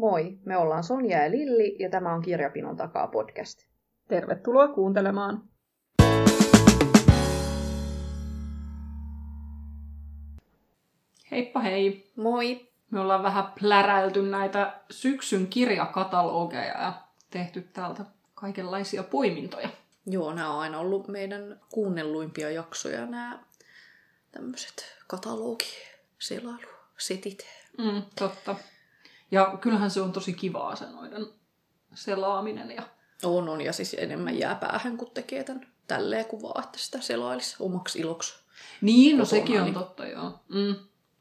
Moi, me ollaan Sonja ja Lilli ja tämä on Kirjapinon takaa podcast. Tervetuloa kuuntelemaan. Heippa hei. Moi. Me ollaan vähän pläräilty näitä syksyn kirjakatalogeja ja tehty täältä kaikenlaisia poimintoja. Joo, nämä on aina ollut meidän kuunnelluimpia jaksoja, nämä tämmöiset katalogiselailusetit. Totta. Ja kyllähän se on tosi kivaa se noiden selaaminen. Ja... On, ja siis enemmän jää päähän, kun tekee tämän tälleen kuvaa, että sitä selailisi omaksi iloksi. Niin, no sekin on totta, joo.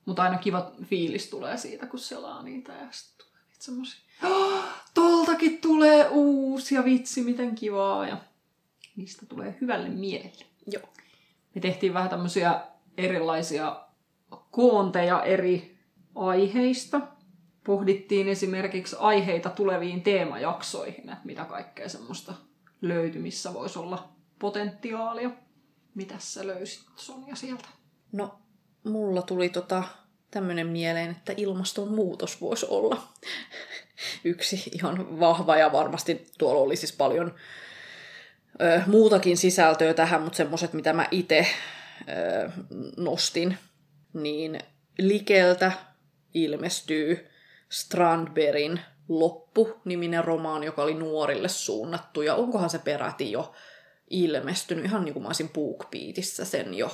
Mutta aina kiva fiilis tulee siitä, kun selaa niitä ja sitten tulee niitä semmosia. Toltakin tulee uusi ja vitsi, miten kivaa. Ja niistä tulee hyvälle mielelle. Joo. Me tehtiin vähän tämmöisiä erilaisia koonteja eri aiheista. Pohdittiin esimerkiksi aiheita tuleviin teemajaksoihin, että mitä kaikkea semmoista löytyi, missä voisi olla potentiaalia. Mitäs sä löysit, Sonja, sieltä? No, mulla tuli tämmöinen mieleen, että ilmastonmuutos voisi olla yksi ihan vahva, ja varmasti tuolla oli siis paljon muutakin sisältöä tähän, mutta semmoiset, mitä mä itse nostin, niin Likeltä ilmestyy Strandbergin Loppu-niminen romaani, joka oli nuorille suunnattu, ja onkohan se peräti jo ilmestynyt, ihan niin kuin mä olisin Bookbeatissä sen jo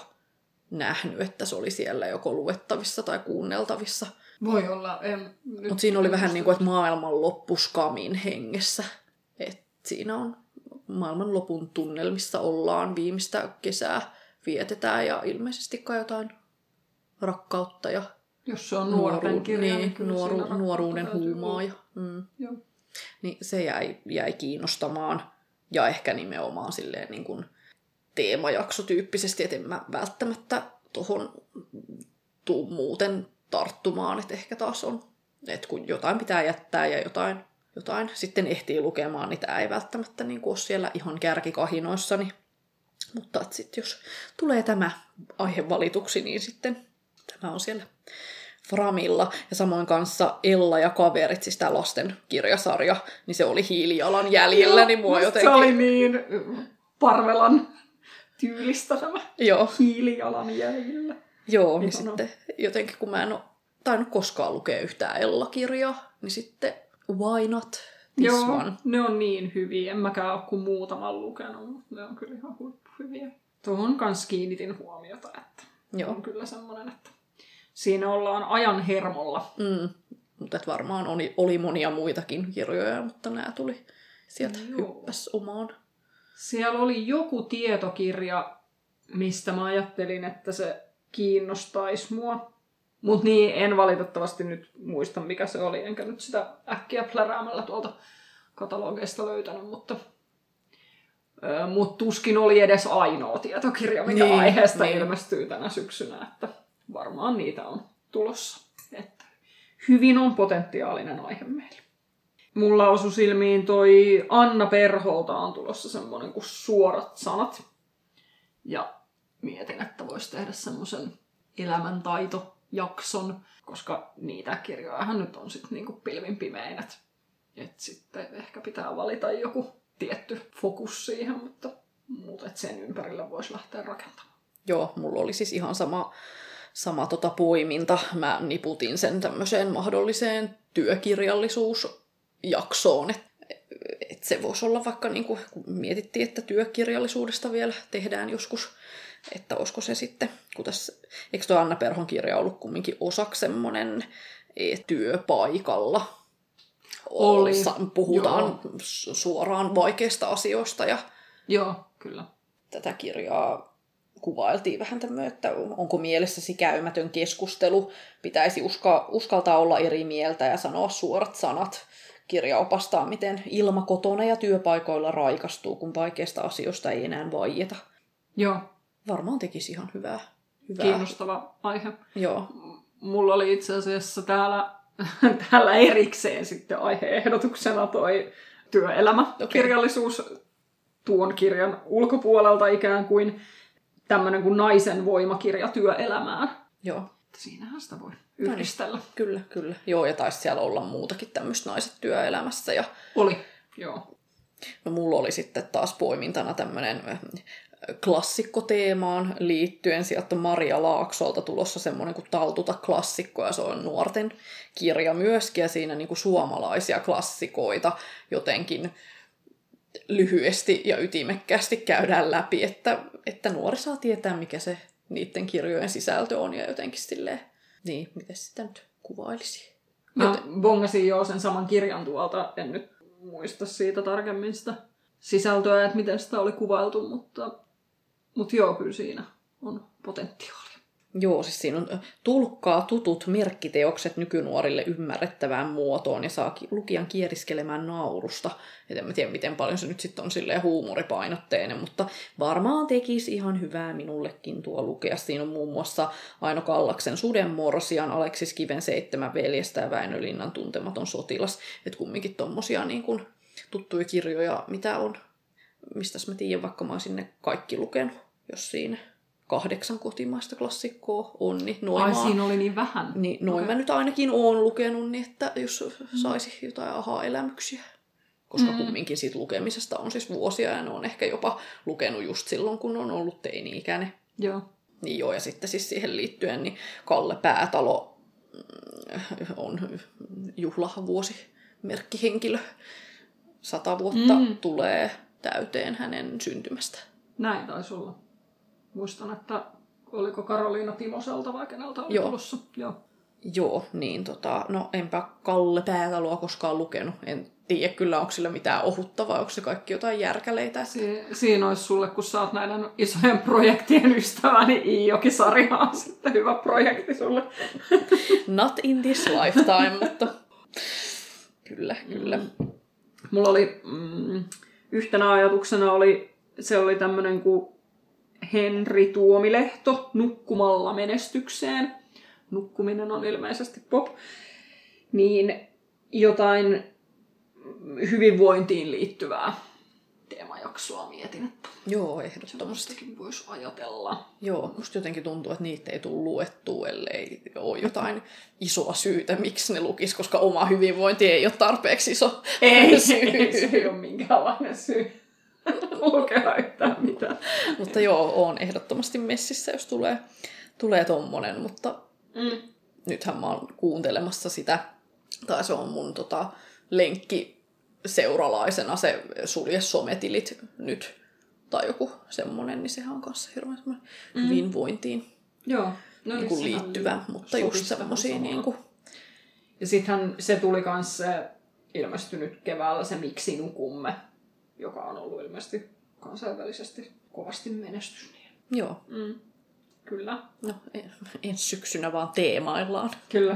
nähnyt, että se oli siellä joko luettavissa tai kuunneltavissa. Voi olla, mutta siinä oli vähän niin kuin, että maailman loppuskamin hengessä. Et siinä on maailman lopun tunnelmissa ollaan, viimeistä kesää vietetään ja ilmeisesti kai jotain rakkautta ja jos se on nuorten kirja, niin nuoruuden huumaa. Niin se jäi kiinnostamaan ja ehkä nimenomaan silleen niin kuin teemajaksotyyppisesti, että en mä välttämättä tohon tuu muuten tarttumaan, että ehkä taas on, että kun jotain pitää jättää ja jotain sitten ehtii lukemaan, niin tää ei välttämättä niin kuin ole siellä ihan kärkikahinoissani. Mutta sitten jos tulee tämä aihe valituksi, niin sitten tämä on siellä framilla. Ja samoin kanssa Ella ja kaverit, siis tämä lasten kirjasarja, niin se oli Hiilijalan jäljellä, niin mua jotenkin... Se oli niin Parvelan tyylistä tämä Hiilijalan jäljellä. Joo, niin sitten jotenkin kun mä en ole tainnut koskaan lukea yhtään Ella-kirjaa, niin sitten why not this one? Ne on niin hyviä. En mäkään ole kuin muutaman lukenut, mutta ne on kyllä ihan huippuhyviä. Tuohon kanssa kiinnitin huomiota, että on kyllä semmoinen, että siinä ollaan ajan hermolla. Mutta varmaan oli monia muitakin kirjoja, mutta nämä tuli sieltä hyppäs omaan. Siellä oli joku tietokirja, mistä mä ajattelin, että se kiinnostaisi mua. Mutta niin, en valitettavasti nyt muista, mikä se oli. Enkä nyt sitä äkkiä pläräämällä tuolta katalogeista löytänyt, mutta... Mut tuskin oli edes ainoa tietokirja, mikä aiheesta ilmestyy tänä syksynä, että varmaan niitä on tulossa. Että hyvin on potentiaalinen aihe meillä. Mulla osui silmiin toi Anna Perholta on tulossa semmoinen kuin Suorat sanat. Ja mietin, että voisi tehdä semmoisen elämäntaitojakson, koska niitä kirjojahan nyt on sitten niinku pilvin pimeinät. Että sitten ehkä pitää valita joku tietty fokus siihen, mutta sen ympärillä voisi lähteä rakentamaan. Joo, mulla oli siis ihan sama poiminta. Mä niputin sen tämmöiseen mahdolliseen työkirjallisuusjaksoon. Et se voisi olla vaikka, niin kun mietittiin, että työkirjallisuudesta vielä tehdään joskus, että olisiko se sitten, kun tässä, eikö tuo Anna Perhon kirja ollut kumminkin osaksi semmoinen työpaikalla? Puhutaan suoraan vaikeista asioista. Ja joo, kyllä. Tätä kirjaa kuvailtiin vähän tämmöinen, että onko mielessäsi käymätön keskustelu. Pitäisi uskaltaa olla eri mieltä ja sanoa suorat sanat. Kirja opastaa, miten ilma kotona ja työpaikoilla raikastuu, kun vaikeista asioista ei enää vaieta. Joo. Varmaan tekisi ihan hyvää. Kiinnostava aihe. Joo. Mulla oli itse asiassa täällä erikseen sitten aihe-ehdotuksena toi työelämäkirjallisuus tuon kirjan ulkopuolelta ikään kuin tämmöinen kuin naisen voimakirja työelämään. Joo. että siinähän sitä voi yhdistellä. Kyllä, kyllä. Joo, ja taisi siellä olla muutakin tämmöistä naiset työelämässä. Ja... Oli, joo. No, mulla oli sitten taas poimintana tämmöinen klassikkoteemaan liittyen. Sieltä Maria Laaksolta tulossa semmoinen kuin Taltutaklassikko, ja se on nuorten kirja myöskin, ja siinä niin kuin suomalaisia klassikoita jotenkin lyhyesti ja ytimekkäästi käydään läpi, että nuori saa tietää, mikä se niiden kirjojen sisältö on, ja jotenkin silleen, niin, miten sitä nyt kuvailisi? Mä bongasin jo sen saman kirjan tuolta, en nyt muista siitä tarkemmin sitä sisältöä, että miten sitä oli kuvailtu, mutta joo, kyllä siinä on potentiaalia. Joo, siis siinä on tulkkaa tutut merkkiteokset nykynuorille ymmärrettävään muotoon ja saa lukijan kieriskelemään naurusta. Et en mä tiedä, miten paljon se nyt sitten on silleen huumoripainotteinen, mutta varmaan tekisi ihan hyvää minullekin tuo lukea. Siinä on muun muassa Aino Kallaksen Sudenmorsian, Aleksis Kiven 7 veljestä ja Väinö Linnan Tuntematon sotilas. Että kumminkin tommosia niin kun tuttuja kirjoja, mitä on. Mistäs mä tiedän, vaikka mä oon sinne kaikki lukenut, jos siinä 8 kotimaista klassikkoa on, niin noin siinä oli niin vähän. Niin, noin okay. Mä nyt ainakin oon lukenut, niin että jos saisi jotain aha-elämyksiä. Koska kumminkin siitä lukemisesta on siis vuosia, ja ne on ehkä jopa lukenut just silloin, kun on ollut teini-ikäinen. Joo. Niin joo, ja sitten siis siihen liittyen, niin Kalle Päätalo on juhlavuosimerkkihenkilö. 100 vuotta tulee täyteen hänen syntymästä. Näin taisi olla. Muistan, että oliko Karoliina Timoselta vai keneltä oli tulossa. Joo, niin no enpä Kalle Päätaloa koskaan lukenut. En tiedä kyllä, onko sillä mitään ohutta vai onko se kaikki jotain järkäleitä. Siinä olisi sulle, kun sä oot näiden isojen projektien ystävä, niin Iijoki-sarja on sitten hyvä projekti sulle. Not in this lifetime, mutta kyllä. Mulla oli yhtenä ajatuksena se oli tämmöinen kuin Henri Tuomilehto, Nukkumalla menestykseen. Nukkuminen on ilmeisesti pop. Niin jotain hyvinvointiin liittyvää teemajaksoa mietin. Joo, ehdottomasti. Voisi ajatella. Joo, musta jotenkin tuntuu, että niitä ei tule luettua, ellei ole jotain isoa syytä, miksi ne lukisi, koska oma hyvinvointi ei ole tarpeeksi iso syy. Ei ole minkäänlainen syy. Lukea yhtään mitään. Mutta joo, on ehdottomasti messissä, jos tulee tommonen, mutta nythän mä oon kuuntelemassa sitä, tai se on mun lenkkiseuralaisena se Sulje sometilit nyt, tai joku semmonen, niin sehän on kanssa hirveän hyvinvointiin niin liittyvä, mutta just semmosia niinku. Ja sittenhän se tuli kans ilmestynyt keväällä se Miksi nukumme, joka on ollut ilmeisesti kansainvälisesti kovasti menestys. Joo. Kyllä. No, ensi syksynä vaan teemaillaan. Kyllä.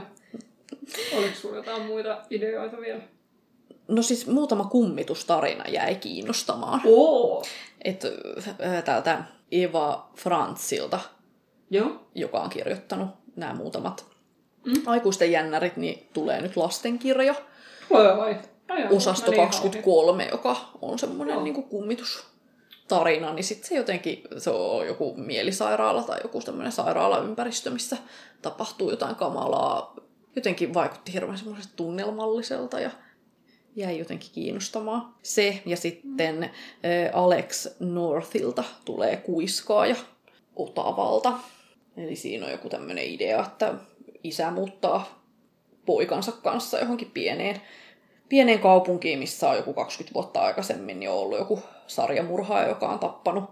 Oliko sinulla jotain muita ideoita vielä? No siis muutama kummitustarina jäi kiinnostamaan. Täältä Eva Frantzilta, joka on kirjoittanut nämä muutamat aikuisten jännärit, niin tulee nyt lastenkirja. Voi. Osasto 23, joka on semmoinen niin kuin kummitustarina, niin sitten se jotenkin, se on joku mielisairaala tai joku tämmöinen sairaalaympäristö, missä tapahtuu jotain kamalaa. Jotenkin vaikutti hirveän semmoiselta tunnelmalliselta ja jäi jotenkin kiinnostamaan. Se ja sitten Alex Northilta tulee Kuiskaaja Otavalta. Eli siinä on joku tämmöinen idea, että isä muuttaa poikansa kanssa johonkin pieneen kaupunkiin, missä on joku 20 vuotta aikaisemmin jo ollut joku sarjamurhaaja, joka on tappanut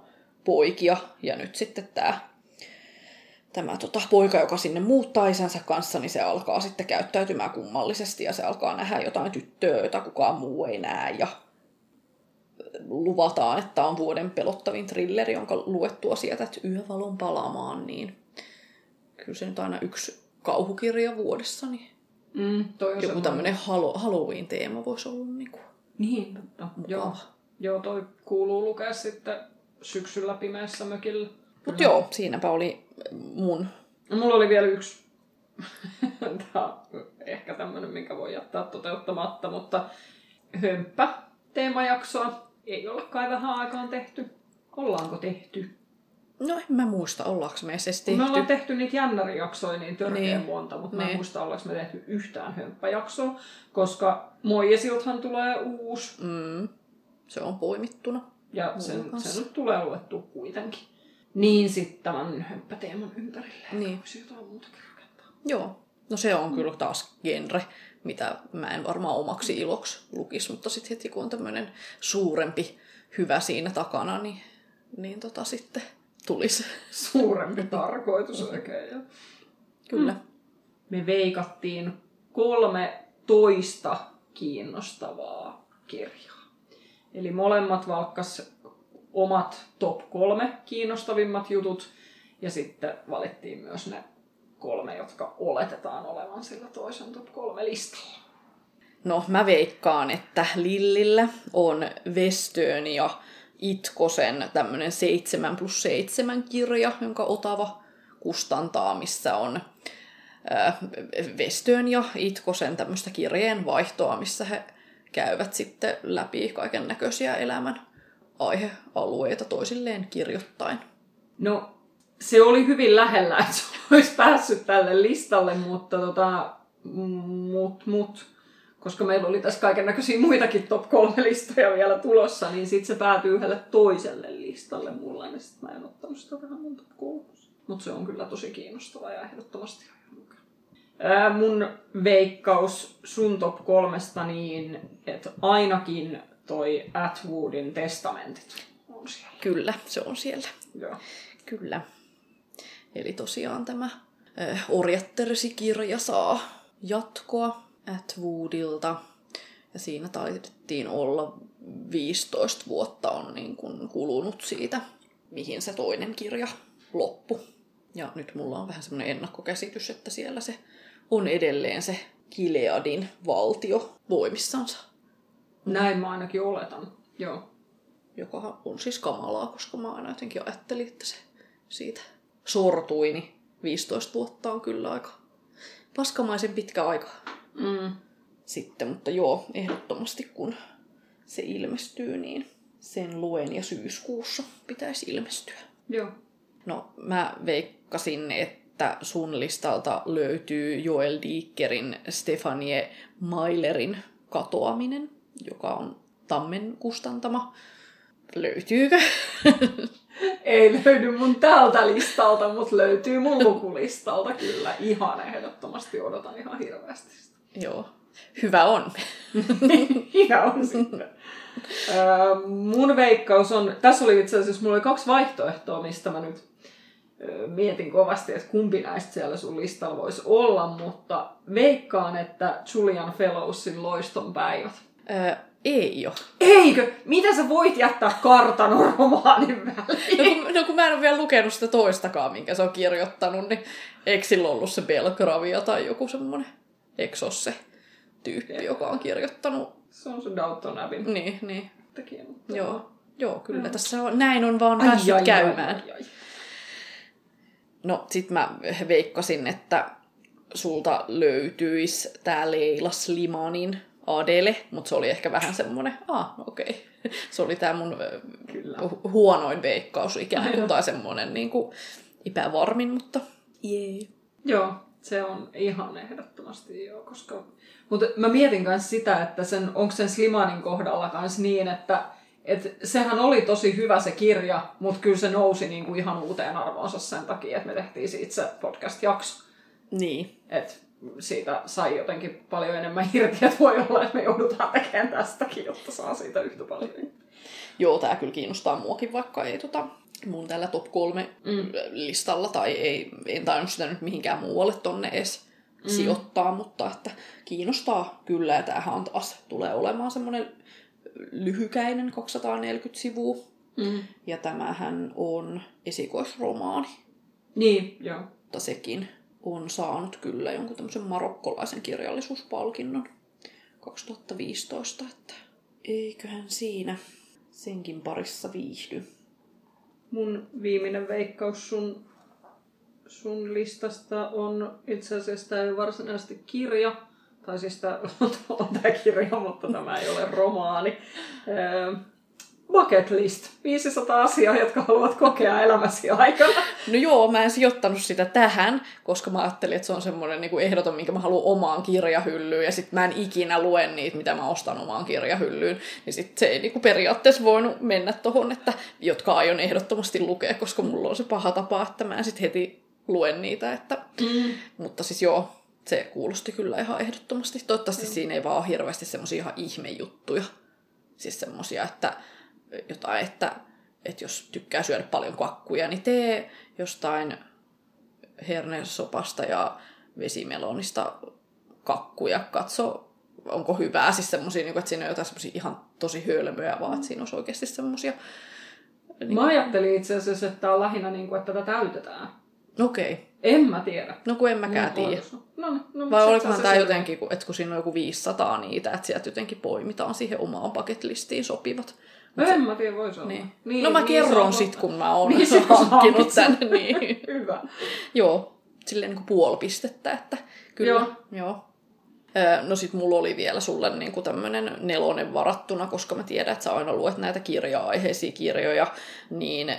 poikia. Ja nyt sitten tämä poika, joka sinne muuttaa isänsä kanssa, niin se alkaa sitten käyttäytymään kummallisesti ja se alkaa nähdä jotain tyttöä, jota kukaan muu ei näe. Ja luvataan, että on vuoden pelottavin thrilleri, jonka luettua sieltä, että yövalon palaamaan, niin kyllä se nyt aina yksi kauhukirja vuodessa, niin joku tämmöinen Halloween-teema voisi olla niinku. Niin, joo, toi kuuluu lukea sitten syksyllä pimeässä mökillä. Mut joo, siinäpä oli mun. Mulla oli vielä yksi, tää ehkä tämmönen, minkä voi jättää toteuttamatta, mutta hömppä-teemajaksoa ei olekaan vähän aikaan tehty. Ollaanko tehty? No en mä muista, ollaanko me edes tehty. Me ollaan tehty niitä jännärijaksoja niin törkeän monta, mutta mä en muista, ollaanko me tehty yhtään hömppäjaksoa, koska Mojesilthan tulee uusi. Mm. Se on poimittuna. Ja sen tulee luettua kuitenkin. Niin sitten tämän hömppäteeman ympärille. Niin. Voisi jotain muutakin rakentaa. Joo. No se on kyllä taas genre, mitä mä en varmaan omaksi iloksi lukisi, mutta sitten heti kun on tämmöinen suurempi hyvä siinä takana, niin sitten tulisi. Suurempi tarkoitus oikein. Kyllä. Me veikattiin 13 kiinnostavaa kirjaa. Eli molemmat valkkas omat top 3 kiinnostavimmat jutut ja sitten valittiin myös ne 3, jotka oletetaan olevan sillä toisen top 3 listalla. No mä veikkaan, että Lillillä on Westön ja Itkosen tämmönen 7+7 kirja, jonka Otava kustantaa, missä on Westön ja Itkosen tämmöistä kirjeen vaihtoa, missä he käyvät sitten läpi kaiken näköisiä elämän aihealueita toisilleen kirjoittain. No se oli hyvin lähellä, että se olisi päässyt tälle listalle, mutta koska meillä oli tässä kaikennäköisiä muitakin top 3 listoja vielä tulossa, niin sitten se päätyi yhdelle toiselle listalle mulle, niin sitten mä en ottanut sitä vähän mun top 3. Mutta se on kyllä tosi kiinnostavaa ja ehdottomasti aion lukea. Mun veikkaus sun top 3:sta niin, että ainakin toi Atwoodin testamentit on siellä. Kyllä, se on siellä. Joo. Kyllä. Eli tosiaan tämä Orjattersi-kirja saa jatkoa Atwoodilta. Ja siinä taidettiin olla 15 vuotta on niin kuin kulunut siitä, mihin se toinen kirja loppui. Ja nyt mulla on vähän semmoinen ennakkokäsitys, että siellä se on edelleen se Gileadin valtio voimissansa. Näin mä ainakin oletan, joo. Joka on siis kamalaa, koska mä aina jotenkin ajattelin, että se siitä sortui, niin 15 vuotta on kyllä aika paskamaisen pitkä aika sitten. Mutta joo, ehdottomasti kun se ilmestyy, niin sen luen ja syyskuussa pitäisi ilmestyä. Joo. No mä veikkasin, että sun listalta löytyy Joel Dickerin Stephanie Mailerin katoaminen, joka on Tammen kustantama. Löytyykö? Ei löydy mun tältä listalta, mutta löytyy mun lukulistalta kyllä. Ihan ehdottomasti odotan ihan hirveästi. Joo. Hyvä on. Hyvä on sitten. Mun veikkaus on, tässä oli itse asiassa, mulla oli 2 vaihtoehtoa, mistä mä nyt mietin kovasti, että kumpi näistä siellä sun listalla voisi olla, mutta veikkaan, että Julian Fellowsin Loiston päivät. Ei ole. Eikö? Mitä sä voit jättää kartanon romaanin väliin? No kun mä en ole vielä lukenut sitä toistakaan, minkä se on kirjoittanut, niin eikö sillä ollut se Belgravia tai joku semmoinen? Eikö se ole se tyyppi, joka on kirjoittanut? Se on se Downton Abbey. Niin. Joo, kyllä. No. Tässä on, näin on vaan päässyt käymään. Ai. No sit mä veikkasin, että sulta löytyisi tää Leila Slimanin Adele, mutta se oli ehkä vähän semmoinen, okei. Se oli tää mun huonoin veikkaus ikään kuin, tai semmoinen niinku ipävarmin, mutta jee. Joo, se on ihan ehdottomasti joo, koska... Mutta mä mietin myös sitä, että onko sen Slimanin kohdalla myös niin, että sehän oli tosi hyvä se kirja, mutta kyllä se nousi niinku ihan uuteen arvoonsa sen takia, että me tehtiin siitä se podcast-jakso. Niin. Siitä sai jotenkin paljon enemmän irti, että voi olla, että me joudutaan tekemään tästäkin, jotta saa siitä yhtä paljon. Joo, tää kyllä kiinnostaa muakin, vaikka ei mun tällä top 3 listalla, tai en tainnut sitä nyt mihinkään muualle tonne edes sijoittaa, mutta että kiinnostaa kyllä, ja tämähän taas tulee olemaan semmoinen lyhykäinen 240 sivua, ja tämähän on esikoisromaani. Niin, joo. Mutta sekin on saanut kyllä jonkun tämmöisen marokkolaisen kirjallisuuspalkinnon 2015, että eiköhän siinä senkin parissa viihdy. Mun viimeinen veikkaus sun listasta on itse asiassa, tämä ei varsinaisesti kirja, tai siis tämä on tämä kirja, mutta tämä ei ole romaani. bucket list. 500 asiaa, jotka haluat kokea elämäsi aikana. No joo, mä en sijoittanut sitä tähän, koska mä ajattelin, että se on semmoinen niin kuin ehdoton, minkä mä haluan omaan kirjahyllyyn, ja sit mä en ikinä luen niitä, mitä mä ostan omaan kirjahyllyyn. Niin sit se ei niin kuin periaatteessa voinut mennä tohon, että jotka aion ehdottomasti lukea, koska mulla on se paha tapa, että mä en sit heti luen niitä. Että... Mm. Mutta siis joo, se kuulosti kyllä ihan ehdottomasti. Toivottavasti siinä ei vaan ole hirveästi semmosia ihan ihmejuttuja. Siis semmosia, että jotain, että jos tykkää syödä paljon kakkuja, niin tee jostain hernesopasta ja vesimelonista kakkuja. Katso, onko hyvää. Siis semmosia, että siinä on jotain semmosia ihan tosi hölmöjä, vaan että siinä on oikeasti semmosia. Mä ajattelin itse asiassa, että tämä on lähinnä, että tätä täytetään. Okei. Okay. En mä tiedä. No kun en mäkään tiedä. No, vai olikohan tämä jotenkin, että kun siinä on joku 500 niitä, että sieltä jotenkin poimitaan siihen omaan paketlistiin sopivat. En mä tiedä, voisi olla. Niin. No mä kerron sit, kun mä oon hankkinut tän. Niin. Hyvä. Joo, silleen niin kuin puoli pistettä, että kyllä. Joo. No sit mulla oli vielä sulle niin kuin tämmönen 4 varattuna, koska mä tiedän, että sä aina luet näitä kirja-aiheisia kirjoja, niin...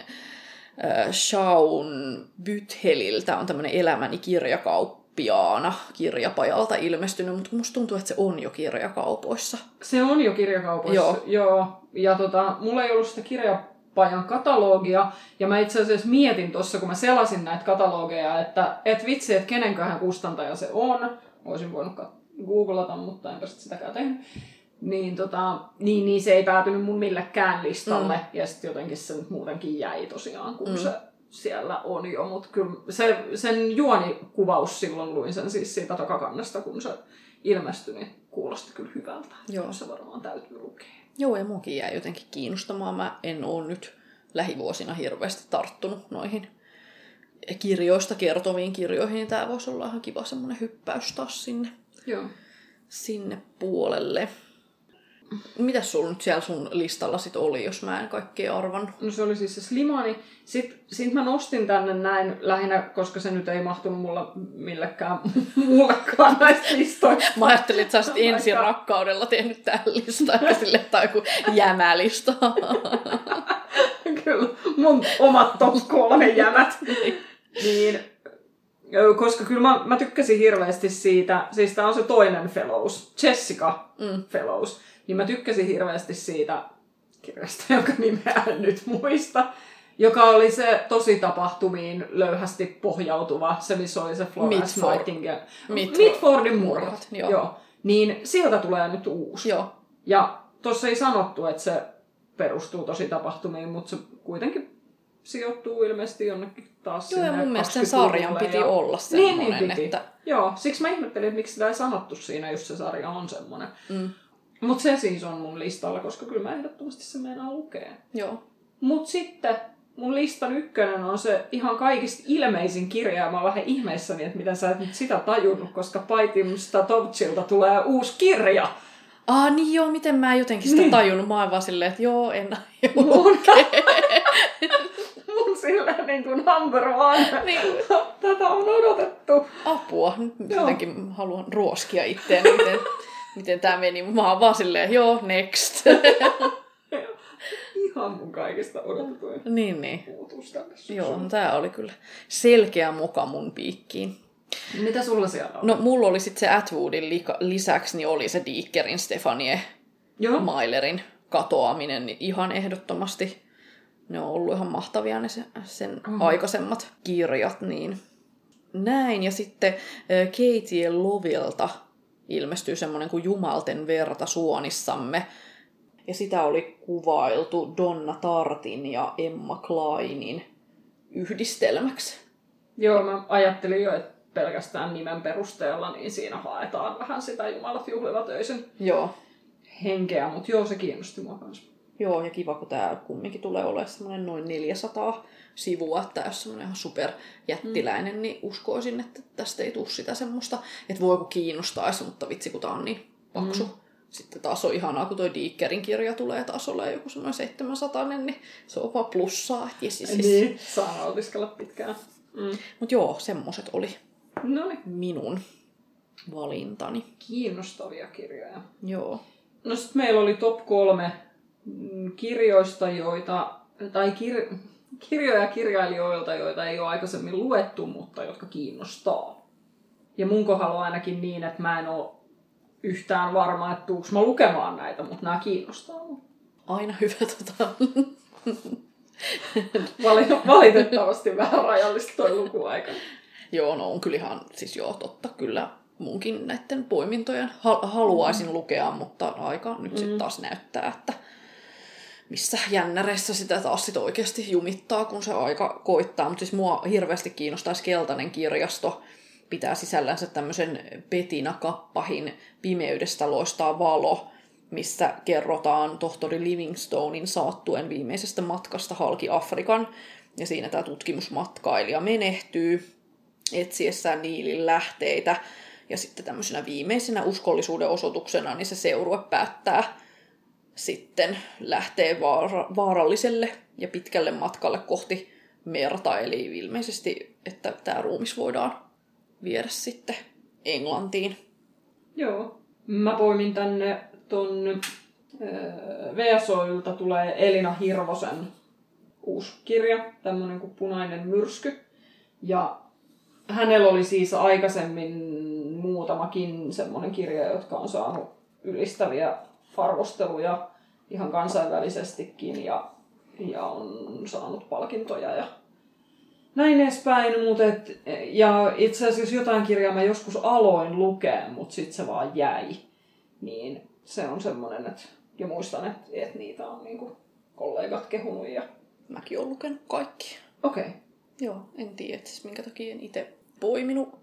Shaun Bytheliltä on tämmöinen Elämäni kirjakauppiaana kirjapajalta ilmestynyt, mutta musta tuntuu, että se on jo kirjakaupoissa. Se on jo kirjakaupoissa, joo. Ja mulla ei ollut sitä kirjapajan katalogia, ja mä itse asiassa mietin tuossa, kun mä selasin näitä katalogeja, että et vitsi, että kenenköhän kustantaja se on. Olisin voinut googlata, mutta enpä sitäkään tehnyt. Niin, niin se ei päätynyt mun millekään listalle, ja sitten jotenkin se nyt muutenkin jäi tosiaan, kun se siellä on jo, mutta kyllä sen juonikuvaus silloin luin sen siis siitä takakannesta, kun se ilmestyi, niin kuulosti kyllä hyvältä, että se varmaan täytyy lukea. Joo, ja muakin jäi jotenkin kiinnostamaan, mä en ole nyt lähivuosina hirveästi tarttunut noihin kirjoista kertoviin kirjoihin, niin tää voisi olla ihan kiva semmoinen hyppäys taas sinne puolelle. Mitäs sulla nyt siellä sun listalla sit oli, jos mä en kaikkea arvan? No se oli siis se Slimani. Sitten mä nostin tänne näin lähinnä, koska se nyt ei mahtunut mulla millekään muullekaan näistä listoista. Mä ajattelin, että sä olisit ensin rakkaudella tehnyt tämän listan, ja sille tai kuin jämälista. Kyllä, mun omat top 3 jämät. Niin. Koska kyllä mä tykkäsin hirveästi siitä, siis tää on se toinen fellows, Jessica fellows. Niin mä tykkäsin hirveästi siitä kirjasta, jonka nimeä en nyt muista, joka oli se tosi tapahtumiin löyhästi pohjautuva, se missä oli se Florence Nightingale. Mitfordin murhat. Joo. Niin sieltä tulee nyt uusi. Joo. Ja tossa ei sanottu, että se perustuu tosi tapahtumiin, mutta se kuitenkin sijoittuu ilmeisesti jonnekin taas sinne 20-luvulle. Joo, ja mun mielestä sen sarjan piti olla semmoinen. Niin piti. Että... Joo, siksi mä ihmettelin, että miksi sitä ei sanottu siinä, jos se sarja on semmoinen. Mutta se siis on mun listalla, koska kyllä mä ehdottomasti se meinaan lukea. Joo. Mut sitten mun listan ykkönen on se ihan kaikista ilmeisin kirja, ja mä oon vähän ihmeissäni, että mitä sä et nyt sitä tajunnut, koska Paitim Statovcilta tulee uusi kirja. Niin joo, miten mä jotenkin sitä tajunnut. Mä oon vaan silleen, että joo, en aio lukea. Mun silleen niin kuin number one. Niin. Tätä on odotettu. Apua. Nyt jotenkin haluan ruoskia itteeni. Miten tää meni? Mä oon vaan silleen, joo, next. Ihan mun kaikista odotetuin puutuus tänne. Joo, tää oli kyllä selkeä moka mun piikkiin. Mitä sulla siellä on? No mulla oli sit se Atwoodin lisäksi, niin oli se Dickerin Stephanie Mailerin katoaminen niin ihan ehdottomasti. Ne on ollut ihan mahtavia ne sen aikaisemmat kirjat. Niin. Näin, ja sitten Katie Lovilta ilmestyy semmoinen kuin Jumalten verta suonissamme. Ja sitä oli kuvailtu Donna Tartin ja Emma Kleinin yhdistelmäksi. Joo, mä ajattelin jo, että pelkästään nimen perusteella niin siinä haetaan vähän sitä Jumalat juhlivat öisin henkeä. Mutta joo, se kiinnosti mua kanssa. Joo, ja kiva, kun tää kumminkin tulee olemaan semmoinen noin 400 sivua, että jos semmoinen ihan superjättiläinen, niin uskoisin, että tästä ei tule sitä semmoista, että voi kun kiinnostaisi, mutta vitsi, kun tää on niin paksu. Sitten taas on ihanaa, kun toi Dickerin kirja tulee taas olemaan joku semmoinen 700, niin se on vaan plussaa. Niin, saa nautiskella pitkään. Mut joo, semmoset oli minun valintani. Kiinnostavia kirjoja. Joo. No sit meillä oli top 3 kirjoista, joita, tai kirjoja kirjailijoilta, joita ei ole aikaisemmin luettu, mutta jotka kiinnostaa. Ja mun kohdalla on ainakin niin, että mä en ole yhtään varma, että tuuks mä lukemaan näitä, mutta nämä kiinnostaa. Aina hyvä Valitettavasti vähän rajallista toi lukuaika. Joo, no on kyllähän, siis joo, totta, kyllä munkin näiden poimintojen haluaisin lukea, mutta aika nyt sitten taas näyttää, että missä jännäreissä sitä taas sit oikeasti jumittaa, kun se aika koittaa. Mutta siis mua hirveästi kiinnostaisi Keltainen kirjasto. Pitää sisällänsä tämmöisen Bettina Kappahin Pimeydestä loistaa valo, missä kerrotaan tohtori Livingstonein saattuen viimeisestä matkasta halki Afrikan. Ja siinä tämä tutkimusmatkailija menehtyy etsiessään Niilin lähteitä. Ja sitten tämmöisenä viimeisenä uskollisuuden osoituksena niin se seurue päättää sitten lähtee vaaralliselle ja pitkälle matkalle kohti merta. Eli ilmeisesti, että tämä ruumis voidaan viedä sitten Englantiin. Joo. Mä poimin tänne ton VSO:lta tulee Elina Hirvosen uusi kirja, tämmönen kuin Punainen myrsky. Ja hänellä oli siis aikaisemmin muutamakin semmoinen kirja, jotka on saanut ylistäviä arvosteluja ihan kansainvälisestikin ja on saanut palkintoja ja näin edespäin. Ja itse asiassa jotain kirjaa mä joskus aloin lukea, mutta sitten se vaan jäi. Niin se on semmoinen, että ja muistan, että niitä on niinku kollegat kehunut. Ja mäkin olen lukenut kaikki. Okei. Okay. Joo, en tiedä siis minkä takia en itse poiminut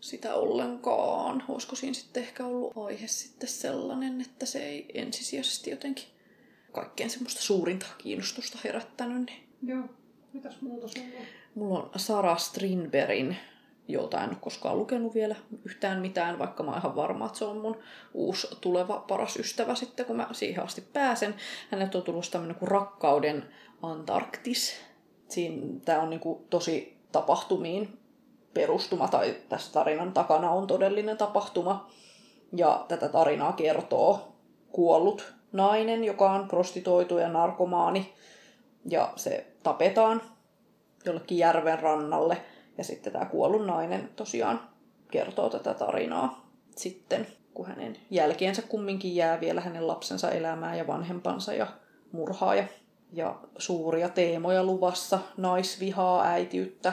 sitä ollenkaan. Olisiko siinä sitten ehkä ollut aihe sitten sellainen, että se ei ensisijaisesti jotenkin kaikkein semmoista suurinta kiinnostusta herättänyt. Niin. Joo. Mitäs muuta sulla on? Mulla on Sarah Strindbergin, jota en ole koskaan lukenut vielä yhtään mitään, vaikka mä oon ihan varma, että se on mun uusi tuleva paras ystävä sitten, kun mä siihen asti pääsen. Hänet on tullut tämmöinen kuin Rakkauden Antarktis. Tää on niinku tosi tapahtumiin perustuma, tai tässä tarinan takana on todellinen tapahtuma. Ja tätä tarinaa kertoo kuollut nainen, joka on prostitoitu ja narkomaani. Ja se tapetaan jollekin järven rannalle. Ja sitten tämä kuollut nainen tosiaan kertoo tätä tarinaa sitten, kun hänen jälkeensä kumminkin jää vielä hänen lapsensa elämää ja vanhempansa ja murhaaja. Ja suuria teemoja luvassa, naisvihaa, äitiyttä,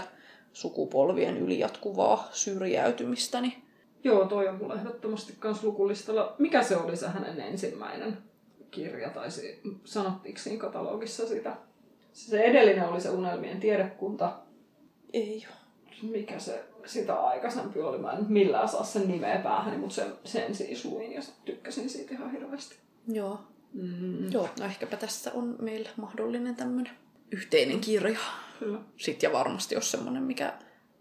sukupolvien yli jatkuvaa syrjäytymistä. Niin. Joo, toi on mulla ehdottomasti kans lukulistalla. Mikä se oli se hänen ensimmäinen kirja? Tai sanottiinko siinä katalogissa sitä? Se edellinen oli se Unelmien tiedekunta. Ei ole. Mikä se sitä aikaisempi oli? Mä en millään saa sen nimeä päähän, mutta sen siis luin ja tykkäsin siitä ihan hirveästi. Joo. Joo, no ehkäpä tässä on meillä mahdollinen tämmöinen yhteinen kirja. Kyllä. Sitten ja varmasti jos semmoinen, mikä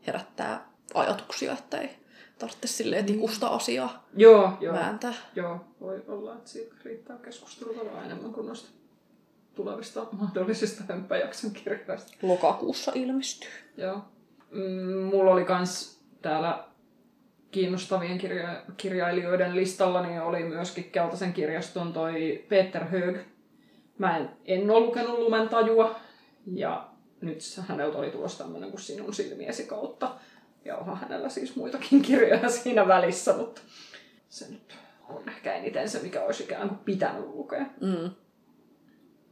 herättää ajatuksia, että ei tarvitse silleen tikusta asiaa vääntää. Joo, voi olla, että siitä riittää keskustelua vähän enemmän kuin noista tulevista mahdollisista hömppäjakson kirjoista. Lokakuussa ilmestyy. Joo. Mulla oli kans täällä kiinnostavien kirjailijoiden listalla, niin oli myöskin Keltaisen kirjaston toi Peter Höög. Mä en ole lukenut Lumen tajua, ja nyt häneltä oli tulossa tämmöinen kuin Sinun silmiesi kautta. Ja onhan hänellä siis muitakin kirjoja siinä välissä, mutta se nyt on ehkä eniten se, mikä olisi ikään kuin pitänyt lukea. Mm.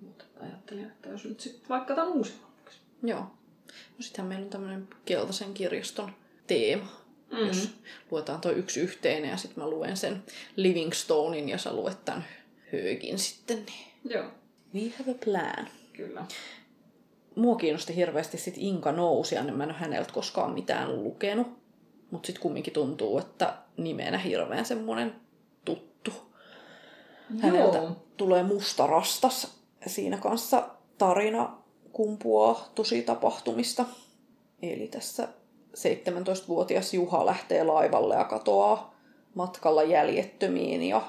Mutta ajattelin, että jos nyt sitten vaikka tämän uusimmaksi. Joo. No sittenhän meillä on tämmöinen Keltaisen kirjaston teema. Mm-hmm. Jos luetaan toi yksi yhteinen ja sitten mä luen sen Livingstonein ja sä luet tämän Höögin sitten. Niin. Joo. We have a plan. Kyllä. Mua kiinnosti hirveästi sit Inka Nousia, niin mä en ole häneltä koskaan mitään lukenut. Mutta sitten kumminkin tuntuu, että nimenä hirveän semmoinen tuttu. Joo. Häneltä tulee Musta rastas. Siinä kanssa tarina kumpuaa tosi tapahtumista. Eli tässä 17-vuotias Juha lähtee laivalle ja katoaa matkalla jäljettömiin. Ja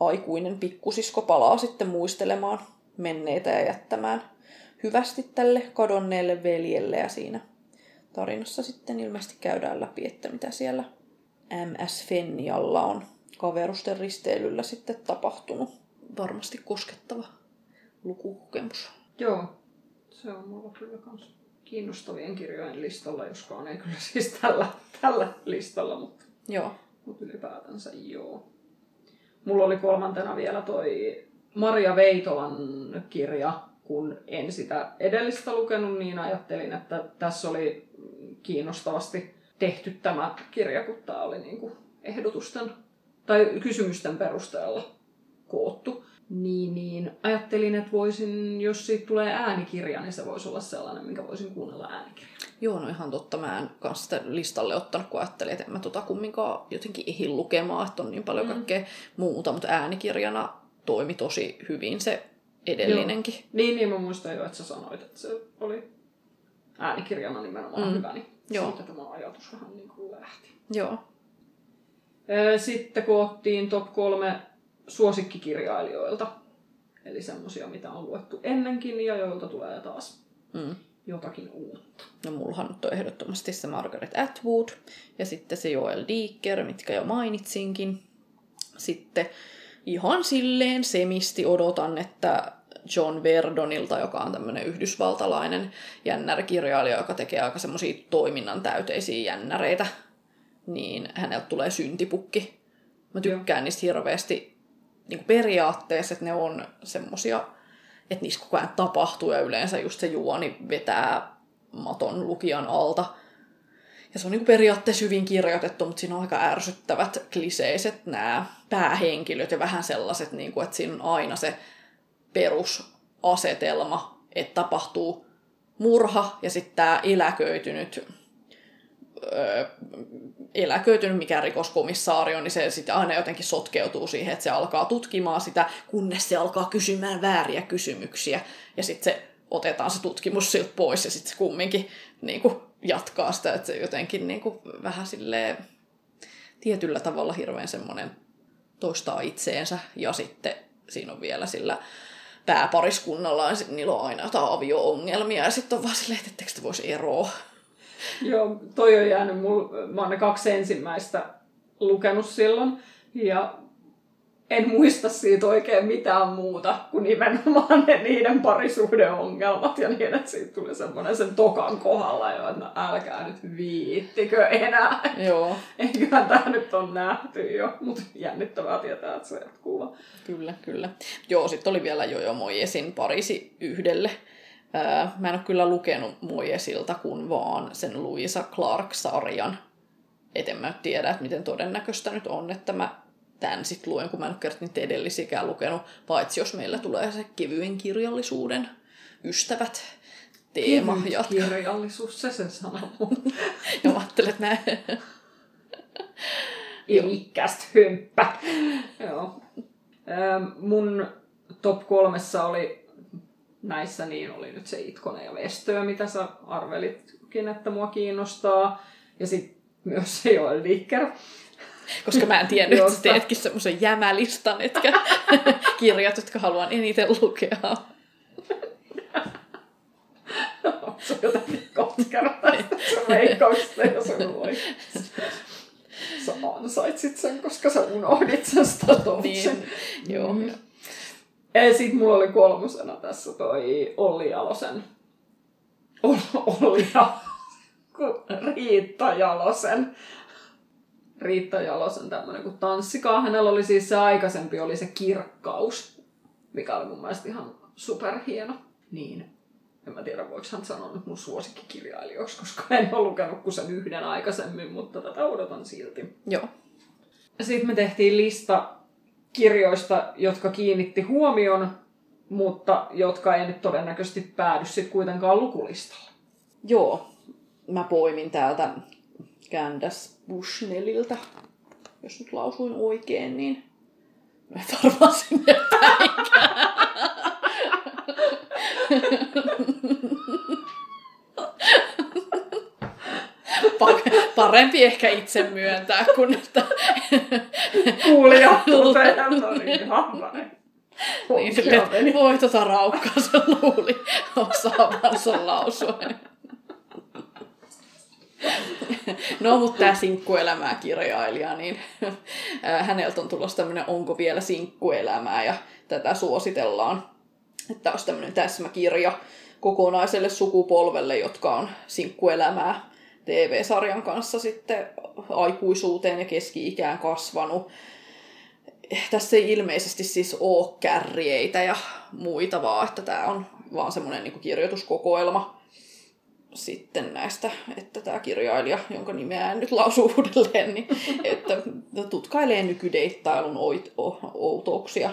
aikuinen pikkusisko palaa sitten muistelemaan menneitä ja jättämään hyvästi tälle kadonneelle veljelle. Ja siinä tarinassa sitten ilmeisesti käydään läpi, että mitä siellä MS Fennialla on kaverusten risteilyllä sitten tapahtunut. varmasti koskettava lukukokemus. Joo, se on mulla kyllä myös kiinnostavien kirjojen listalla, joskaan ei kyllä siis tällä listalla, mutta joo. Mut ylipäätänsä joo. Mulla oli kolmantena vielä toi Maria Veitolan kirja, kun en sitä edellistä lukenut, niin ajattelin, että tässä oli kiinnostavasti tehty tämä kirja, kun tämä oli niinku ehdotusten tai kysymysten perusteella koottu. Niin ajattelin, että voisin, jos siitä tulee äänikirja, niin se voisi olla sellainen, minkä voisin kuunnella äänikirja. Joo, no ihan totta. Mä en kanssa sitä listalle ottanut, kun ajattelin, että en mä kumminkaan jotenkin ehin lukemaan, että on niin paljon kaikkea muuta, mutta äänikirjana toimi tosi hyvin se edellinenkin. Joo. Niin, mä muistan jo, että sä sanoit, että se oli äänikirjana nimenomaan hyvä, niin siitä tämä ajatus vähän niin kuin lähti. Joo. Sitten koottiin top 3 suosikkikirjailijoilta, eli semmosia, mitä on luettu ennenkin ja joilta tulee taas jotakin uutta. No mullahan nyt on ehdottomasti se Margaret Atwood ja sitten se Joel Dicker, mitkä jo mainitsinkin. Sitten ihan silleen semisti odotan, että John Verdonilta, joka on tämmöinen yhdysvaltalainen jännärkirjailija, joka tekee aika semmosia toiminnan täyteisiä jännäreitä, niin häneltä tulee Syntipukki. Mä tykkään niistä hirveästi niin periaatteessa, että ne on semmosia, että niissä koko ajan tapahtuu ja yleensä just se juoni vetää maton lukijan alta. Ja se on niin periaatteessa hyvin kirjoitettu, mutta siinä on aika ärsyttävät kliseiset nämä päähenkilöt ja vähän sellaiset, niin kuin, että siinä on aina se perusasetelma, että tapahtuu murha ja sitten tämä eläköitynyt mikä rikoskomissaari on, niin se sitten aina jotenkin sotkeutuu siihen, että se alkaa tutkimaan sitä, kunnes se alkaa kysymään vääriä kysymyksiä. Ja sitten se otetaan se tutkimus siltä pois ja sitten se kumminkin niin kuin jatkaa sitä, että se jotenkin niin kuin vähän silleen tietyllä tavalla hirveän semmoinen toistaa itseensä. Ja sitten siinä on vielä sillä pääpariskunnalla, ja sitten niillä on aina jotain avio-ongelmia, ja sitten on vaan silleen, että etteikö te voisi eroa. Joo, toi on jäänyt mulle. Mä oon ne 2 ensimmäistä lukenut silloin, ja en muista siitä oikein mitään muuta kuin nimenomaan ne niiden parisuhdeongelmat ja niin, että siitä tuli semmoinen sen tokan kohdalla jo, että no älkää nyt viittikö enää. Joo. Eiköhän tää nyt on nähty jo, mutta jännittävää tietää, että se jatkuu. Kyllä, kyllä. Joo, sit oli vielä Jojo Moyesin Pariisi yhdelle. Mä en ole kyllä lukenut Moyesilta kuin vaan sen Louisa Clark-sarjan. Et en mä nyt tiedä, että miten todennäköistä nyt on, että mä tämän sitten luen, kun mä en ole kertaa niitä edellisikään lukenut, paitsi jos meillä tulee se kevyen kirjallisuuden ystävät teema. Kevyt kirjallisuus, se sen sanoo. Ja mä ajattelen, että näin. Ikästä hymppä. Joo. Mun top 3 oli näissä, niin oli nyt se Itkonen ja Vestöö, mitä sä arvelitkin, että mua kiinnostaa. Ja sitten myös se Joel Dicker. Koska mä en tiennyt, että sä teetkin semmoisen jämälistan, etkä kirjat, jotka haluan eniten lukea. No, se on jotenkin kotkertaa sun veikkauksesta ja sun loikasta. Sä ansaitsit sen, koska sä unohdit sen statouksen. Niin, joo. Sitten mulla oli 3 tässä toi Olli Jalosen. Riitta Jalosen tämmönen kuin Tanssikaa. Hänellä oli siis se aikaisempi, oli se Kirkkaus, mikä oli mun mielestä ihan superhieno. Niin, en mä tiedä voiko hän sanoa nyt mun suosikkikirjailijoiksi, koska en ole lukenut kuin sen yhden aikaisemmin, mutta tätä odotan silti. Joo. Sitten me tehtiin lista kirjoista, jotka kiinnitti huomion, mutta jotka ei nyt todennäköisesti päädy sitten kuitenkaan lukulistalle. Joo, mä poimin täältä Candace Bushnelliltä, jos nyt lausuin oikein, niin mä en varmaan sinne päinkään. Parempi ehkä itse myöntää, kun että kuulijat tuteen on ihan vain. Niin, voi raukkaa, se luuli osaavansa lausua. No, mutta tämä sinkkuelämää kirjailija, niin häneltä on tulossa tämmöinen Onko vielä sinkkuelämää, ja tätä suositellaan. Tämä olisi tämmöinen täsmäkirja kokonaiselle sukupolvelle, jotka on sinkkuelämää TV-sarjan kanssa sitten aikuisuuteen ja keski-ikään kasvanut. Tässä ei ilmeisesti siis ole kärjeitä ja muita, vaan että tämä on vaan semmoinen niin kuin kirjoituskokoelma sitten näistä, että tämä kirjailija, jonka nimeä en nyt lausu uudelleen, niin että tutkailee nykydeittailun outouksia.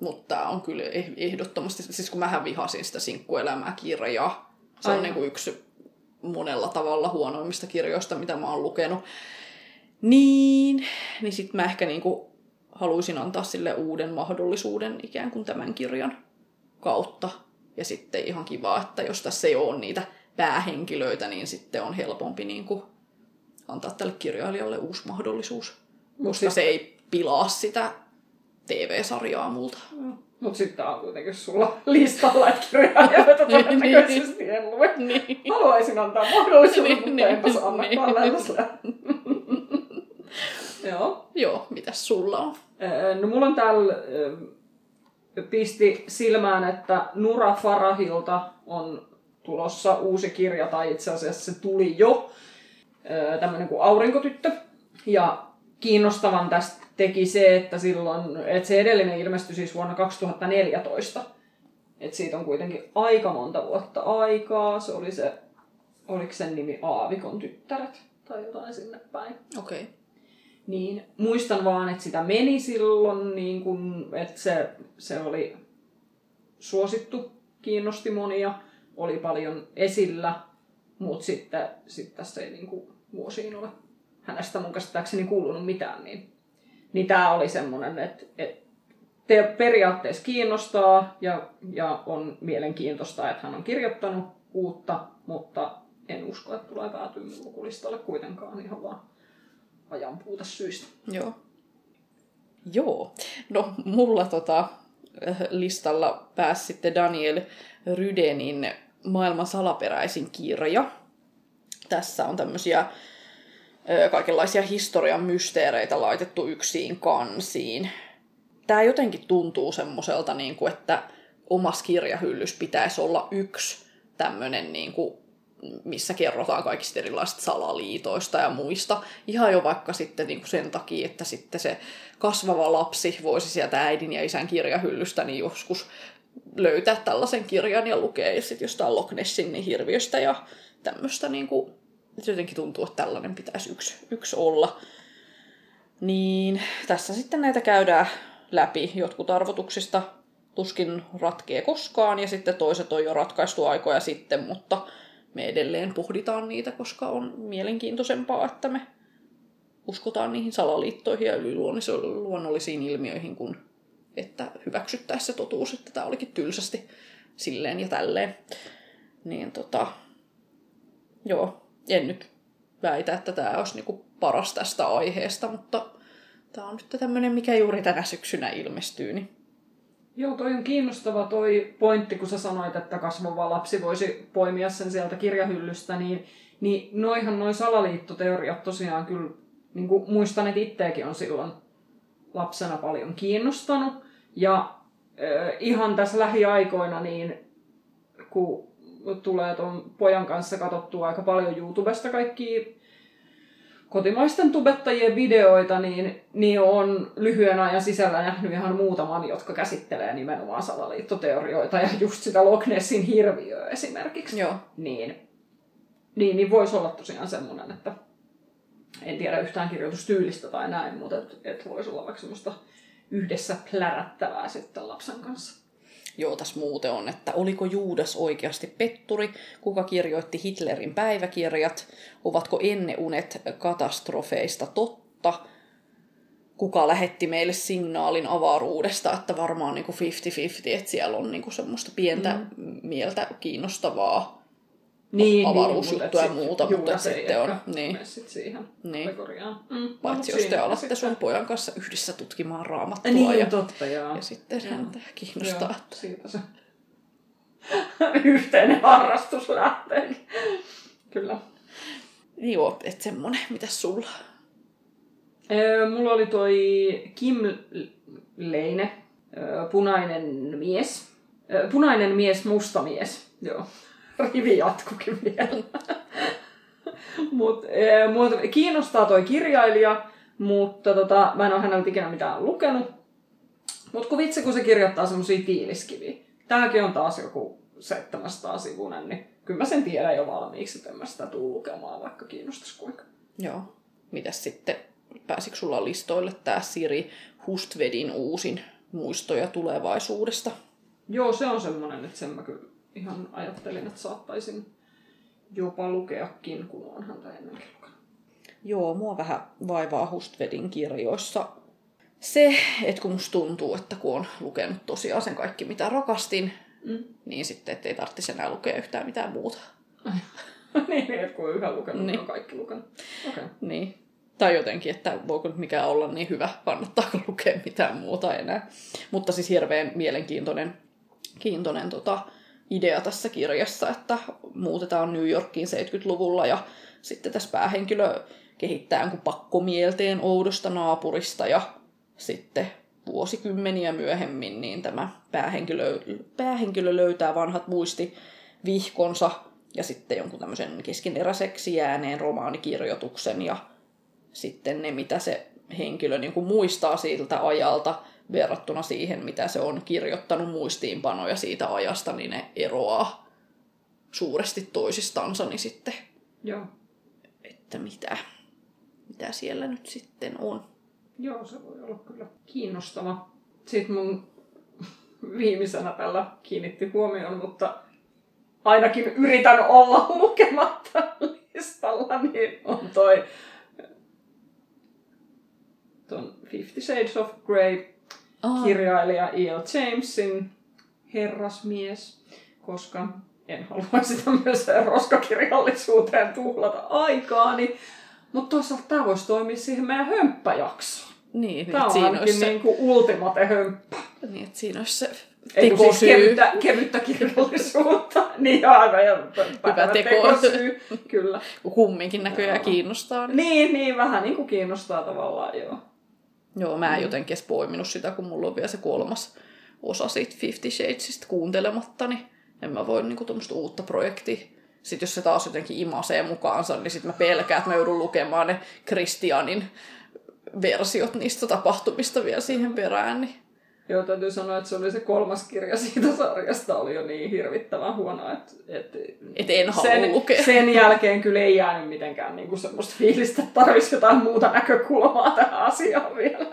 Mutta tämä on kyllä ehdottomasti, siis kun mähän vihasin sitä sinkkuelämää kirjaa, se on niin kuin yksi monella tavalla huonoimmista kirjoista, mitä mä oon lukenut, niin sitten mä ehkä niinku haluaisin antaa sille uuden mahdollisuuden ikään kuin tämän kirjan kautta. Ja sitten ihan kiva, että jos tässä ei ole niitä päähenkilöitä, niin sitten on helpompi niin kuin antaa tälle kirjailijalle uusi mahdollisuus. Koska se ei pilaa sitä TV-sarjaa multa. Mutta sitten tämä on kuitenkin sulla listalla, että kirjailijoita todennäköisesti en lue. Haluaisin antaa mahdollisuuden, mutta enpäs annakaan lähdössä. Joo, mitäs sulla on? No mulla on täällä, pisti silmään, että Nura Farahilta on tulossa uusi kirja, tai itse asiassa se tuli jo, tämmöinen kuin Aurinkotyttö. Ja kiinnostavan tästä teki se, että silloin, että se edellinen ilmestyi siis vuonna 2014. Että siitä on kuitenkin aika monta vuotta aikaa. Se oli se, oliko sen nimi Aavikon tyttäret tai jotain sinne päin. Okei. Okay. Niin, muistan vaan, että sitä meni silloin, niin kun, että se oli suosittu, kiinnosti monia, oli paljon esillä, mutta sitten tässä ei niin kun, vuosiin ole hänestä mun käsittääkseni kuulunut mitään. Niin tämä oli semmoinen, että periaatteessa kiinnostaa ja on mielenkiintoista, että hän on kirjoittanut uutta, mutta en usko, että tulee päätyä mun lukulistalle kuitenkaan ihan vaan ajan puuta syistä. Joo. No, mulla listalla pääsi sitten Daniel Rydenin Maailman salaperäisin kirja. Tässä on tämmöisiä kaikenlaisia historian mysteereitä laitettu yksiin kansiin. Tää jotenkin tuntuu semmoiselta, niin kuin, että omassa kirjahyllys pitäisi olla yksi tämmöinen niin kuin missä kerrotaan kaikista erilaisista salaliitoista ja muista. Ihan jo vaikka sitten niin kuin sen takia, että sitten se kasvava lapsi voisi sieltä äidin ja isän kirjahyllystä niin joskus löytää tällaisen kirjan ja lukee ja sitten jostain Loch Nessin niin hirviöstä ja tämmöistä. Niin kuin, jotenkin tuntuu, että tällainen pitäisi yksi olla. Niin tässä sitten näitä käydään läpi. Jotkut arvotuksista tuskin ratkee koskaan ja sitten toiset on jo ratkaistu aikoja sitten, mutta me edelleen pohditaan niitä, koska on mielenkiintoisempaa, että me uskotaan niihin salaliittoihin ja yliluonnollisiin ilmiöihin, kuin että hyväksyttäisiin se totuus, että tämä olikin tylsästi silleen ja tälleen. Niin joo, en nyt väitä, että tämä olisi niinku paras tästä aiheesta, mutta tämä on nyt tämmöinen, mikä juuri tänä syksynä ilmestyy, niin. Joo, toi on kiinnostava toi pointti, kun sä sanoit, että kasvava lapsi voisi poimia sen sieltä kirjahyllystä, niin noihan noi salaliittoteoriat tosiaan kyllä, niin kuin muistan, että itteekin on silloin lapsena paljon kiinnostanut. Ja ihan tässä lähiaikoina, niin kun tulee tuon pojan kanssa katsottua aika paljon YouTubesta kaikkia kotimaisten tubettajien videoita, niin on lyhyen ajan sisällä nähnyt ihan muutaman, jotka käsittelee nimenomaan salaliittoteorioita ja just sitä Loch Nessin hirviöä esimerkiksi. Joo. Niin voisi olla tosiaan semmoinen, että en tiedä yhtään kirjoitustyylistä tai näin, mutta et voisi olla vaikka semmoista yhdessä plärättävää sitten lapsen kanssa. Joo, tässä muuten on, että oliko Juudas oikeasti petturi, kuka kirjoitti Hitlerin päiväkirjat, ovatko enneunet katastrofeista totta, kuka lähetti meille signaalin avaruudesta, että varmaan niinku 50-50, että siellä on niinku semmoista pientä mieltä kiinnostavaa avaruusjuttua ja muuta, mutta sitten on. Niin. Niin. Paitsi jos te alatte sun pojan kanssa yhdessä tutkimaan Raamattua. Niin, totta, ja sitten häntä kiinnostaa. Joo, siitä se yhteinen harrastus lähtee. Kyllä. Joo, et semmonen. Mitäs sulla? Mulla oli toi Kim Leine, punainen mies, musta mies. Joo. Rivi jatkukin vielä. Mut, mua kiinnostaa toi kirjailija, mutta mä en ole häneltä ikinä mitään lukenut. Mut kun vitsi, kun se kirjoittaa semmosia tiiliskiviä. Tääkin on taas joku 700 sivunen, niin kyllä mä sen tiedän jo valmiiksi, että en mä sitä tuu lukemaan, vaikka kiinnostais kuinka. Joo. Mitäs sitten, pääsikö sulla listoille tää Siri Hustvedin uusin muistoja tulevaisuudesta? Joo, se on semmonen, että sen mä kyllä ihan ajattelin, että saattaisin jopa lukeakin, kun on häntä ennenkin lukenut. Joo, mua vähän vaivaa Hustvedin kirjoissa se, että kun musta tuntuu, että kun on lukenut tosiaan sen kaikki, mitä rakastin, niin sitten ettei tarvitsisi enää lukea yhtään mitään muuta. Niin, että kun on yhä lukenut, niin on kaikki lukenut. Okay. Niin. Tai jotenkin, että voiko nyt mikään olla niin hyvä, kannattaako lukea mitään muuta enää. Mutta siis hirveän mielenkiintoinen idea tässä kirjassa, että muutetaan New Yorkiin 70-luvulla ja sitten tässä päähenkilö kehittää pakkomielteen oudosta naapurista ja sitten vuosikymmeniä myöhemmin niin tämä päähenkilö löytää vanhat muistivihkonsa ja sitten jonkun tämmöisen keskeneräiseksi jääneen romaanikirjoituksen ja sitten ne, mitä se henkilö niin kuin muistaa siltä ajalta verrattuna siihen, mitä se on kirjoittanut muistiinpanoja siitä ajasta, niin ne eroaa suuresti toisistansa, niin sitten, joo, että mitä siellä nyt sitten on. Joo, se voi olla kyllä kiinnostava. Sitten mun viimeisenä tällä kiinnitti huomioon, mutta ainakin yritän olla lukematta listalla, niin on ton 50 Shades of Grey kirjailija E.L. Jamesin Herrasmies, koska en halua sitä myös roskakirjallisuuteen tuhlata aikaani. Mutta toisaalta tämä voisi toimia siihen meidän hömppäjaksoon. Niin, tämä on ainakin se niinku ultimate hömppä. Niin, että siinä olisi se tekosyy. Siis kevyttä kirjallisuutta. Niin, aivan. Hyvä tekosyy. Kyllä. Kumminkin näköjään kiinnostaa. Niin, vähän niin kuin kiinnostaa tavallaan, joo. Joo, mä en jotenkin edes poiminut sitä, kun mulla on vielä se 3. osa siitä 50 Shadesista kuuntelematta, niin en mä voi niinku tuommoista uutta projektia. Sitten jos se taas jotenkin imasee mukaansa, niin sitten mä pelkään, että mä joudun lukemaan ne Kristianin versiot niistä tapahtumista vielä siihen perään. Niin. Joo, täytyy sanoa, että se oli se 3. kirja siitä sarjasta, oli jo niin hirvittävän huono, että et en halua lukea. Sen jälkeen kyllä ei jäänyt mitenkään niinku semmoista fiilistä, että tarvitsisi jotain muuta näkökulmaa tähän asiaan vielä.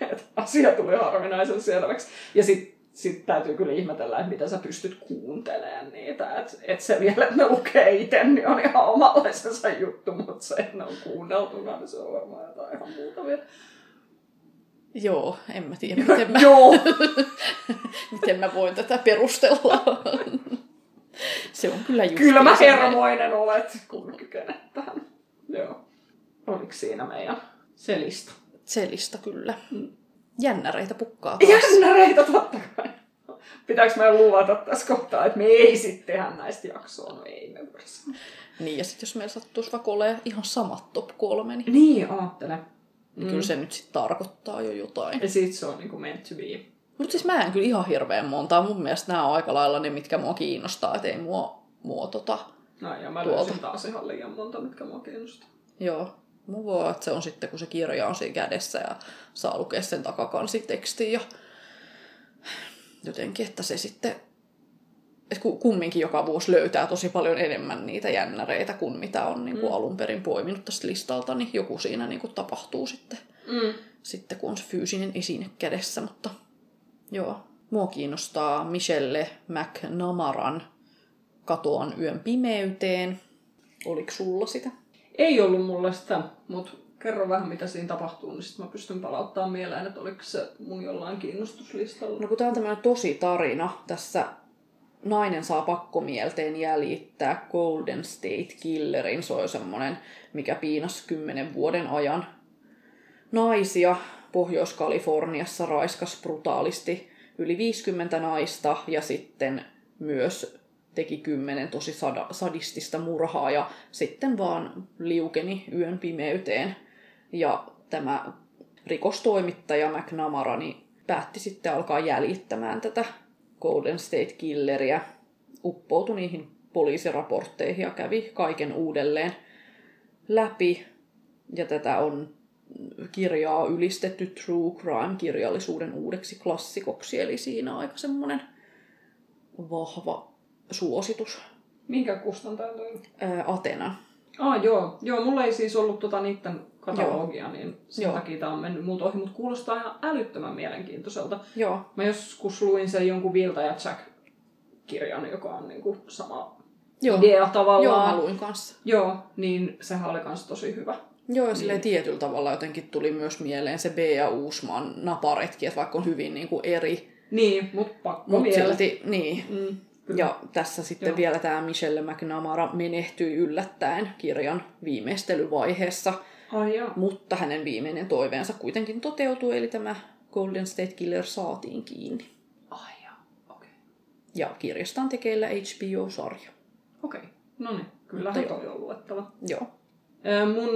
Et asia tuli harvinaisen selväksi. Ja sitten täytyy kyllä ihmetellä, että mitä sä pystyt kuuntelemaan niitä. Että se vielä, että ne lukee itse, niin on ihan omanlaisensa juttu, mutta se, että ne on kuunneltuna, niin se on varmaan jotain ihan muuta vielä. Joo, en mä tiedä, miten mä voin tätä perustella. Se on kyllä just. Kyllä mä hermoinen olet, kun kykenet tähän. Joo. Oliko siinä meidän selista? Selista, kyllä. Jännäreitä pukkaa taas. Jännäreitä, totta kai. Pitääkö me luvata tässä kohtaa, että me ei sitten tehdä näistä jaksoa? No ei me varsin. Niin, ja sitten jos meillä sattuisi vaikka olemaan ihan samat top 3. Niin, ajattelen. Niin kyllä se nyt sitten tarkoittaa jo jotain. Ja sit se on niinku meant to be. Mut siis mä en kyllä ihan hirveän montaa. Mun mielestä nämä on aika lailla ne, mitkä mua kiinnostaa. Et ei mua No ja mä löysin taas ihan liian monta, mitkä mua kiinnostaa. Joo. Mun voi, että se on sitten, kun se kirja on siinä kädessä ja saa lukea sen takakansi-tekstin ja jotenkin, että se sitten, että kumminkin joka vuosi löytää tosi paljon enemmän niitä jännäreitä kuin mitä on niin kuin alun perin poiminut tästä listalta, niin joku siinä niin kuin tapahtuu sitten, sitten, kun on se fyysinen esine kädessä, mutta joo. Mua kiinnostaa Michelle McNamaran Katoan yön pimeyteen. Oliko sulla sitä? Ei ollut mulle sitä, mutta kerro vähän, mitä siinä tapahtuu, niin sitten mä pystyn palauttamaan mieleen, että oliko se mun jollain kiinnostuslistalla. No kun tää on tämmöinen tosi tarina. Tässä nainen saa pakkomielteen jäljittää Golden State Killerin. Se on semmoinen, mikä piinasi 10 vuoden ajan naisia. Pohjois-Kaliforniassa raiskas brutaalisti yli 50 naista ja sitten myös teki 10 tosi sadistista murhaa ja sitten vaan liukeni yön pimeyteen. Ja tämä rikostoimittaja McNamara niin päätti sitten alkaa jäljittämään tätä Golden State Killeria. Uppoutui niihin poliisiraportteihin ja kävi kaiken uudelleen läpi. Ja tätä on kirjaa ylistetty True Crime-kirjallisuuden uudeksi klassikoksi, eli siinä on aika semmoinen vahva suositus. Minkä kustantaja toi? Atena. Joo, mulla ei siis ollut niiden katalogia, niin sen takia tämä on mennyt multa ohi, mutta kuulostaa ihan älyttömän mielenkiintoiselta. Joo. Mä joskus luin sen jonkun Vilta ja Jack-kirjan, joka on niinku sama idea tavallaan. Joo, mä luin kanssa. Joo, niin sehän oli kans tosi hyvä. Joo, ja silleen tietyllä tavalla jotenkin tuli myös mieleen se Bea Uusmaan naparetki, että vaikka on hyvin niinku eri. Niin, mutta pakko silti, niin. Ja tässä sitten vielä tämä Michelle McNamara menehtyi yllättäen kirjan viimeistelyvaiheessa. Mutta hänen viimeinen toiveensa kuitenkin toteutui, eli tämä Golden State Killer saatiin kiinni. Okei. Ja kirjasta on tekeillä HBO-sarja. Okei, no niin, kyllähän toi on luettava. Joo. Mun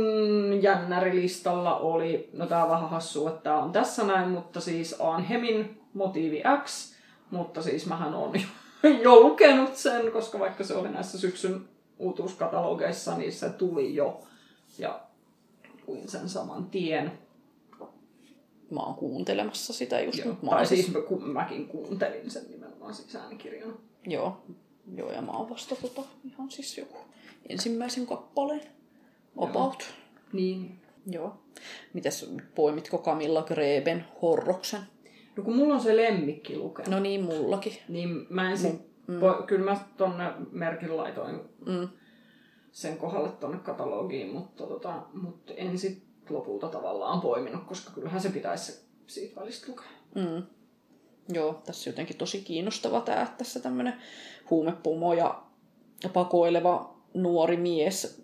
jännärilistalla oli, no tää on vähän hassua, että tää on tässä näin, mutta siis Anhemin motiivi X, mutta siis mähän on jo lukenut sen, koska vaikka se oli näissä syksyn uutuuskatalogeissa, niin se tuli jo ja luin sen saman tien. Mä oon kuuntelemassa sitä just nyt. Tai siis mäkin kuuntelin sen nimenomaan siis äänikirjana. Joo, ja mä oon vasta ihan siis joku ensimmäisen kappaleen. About. Niin. Joo. Mitäs poimitko Camilla Greben horroksen? No kun mulla on se lemmikki lukenut. No niin, mullakin. Niin mä en kyllä mä tonne merkin laitoin sen kohdalle tonne katalogiin, mutta en sit lopulta tavallaan poiminut, koska kyllähän se pitäisi siitä välistä lukea. Joo, tässä jotenkin tosi kiinnostava tää, että tässä tämmönen huumepomo ja pakoileva nuori mies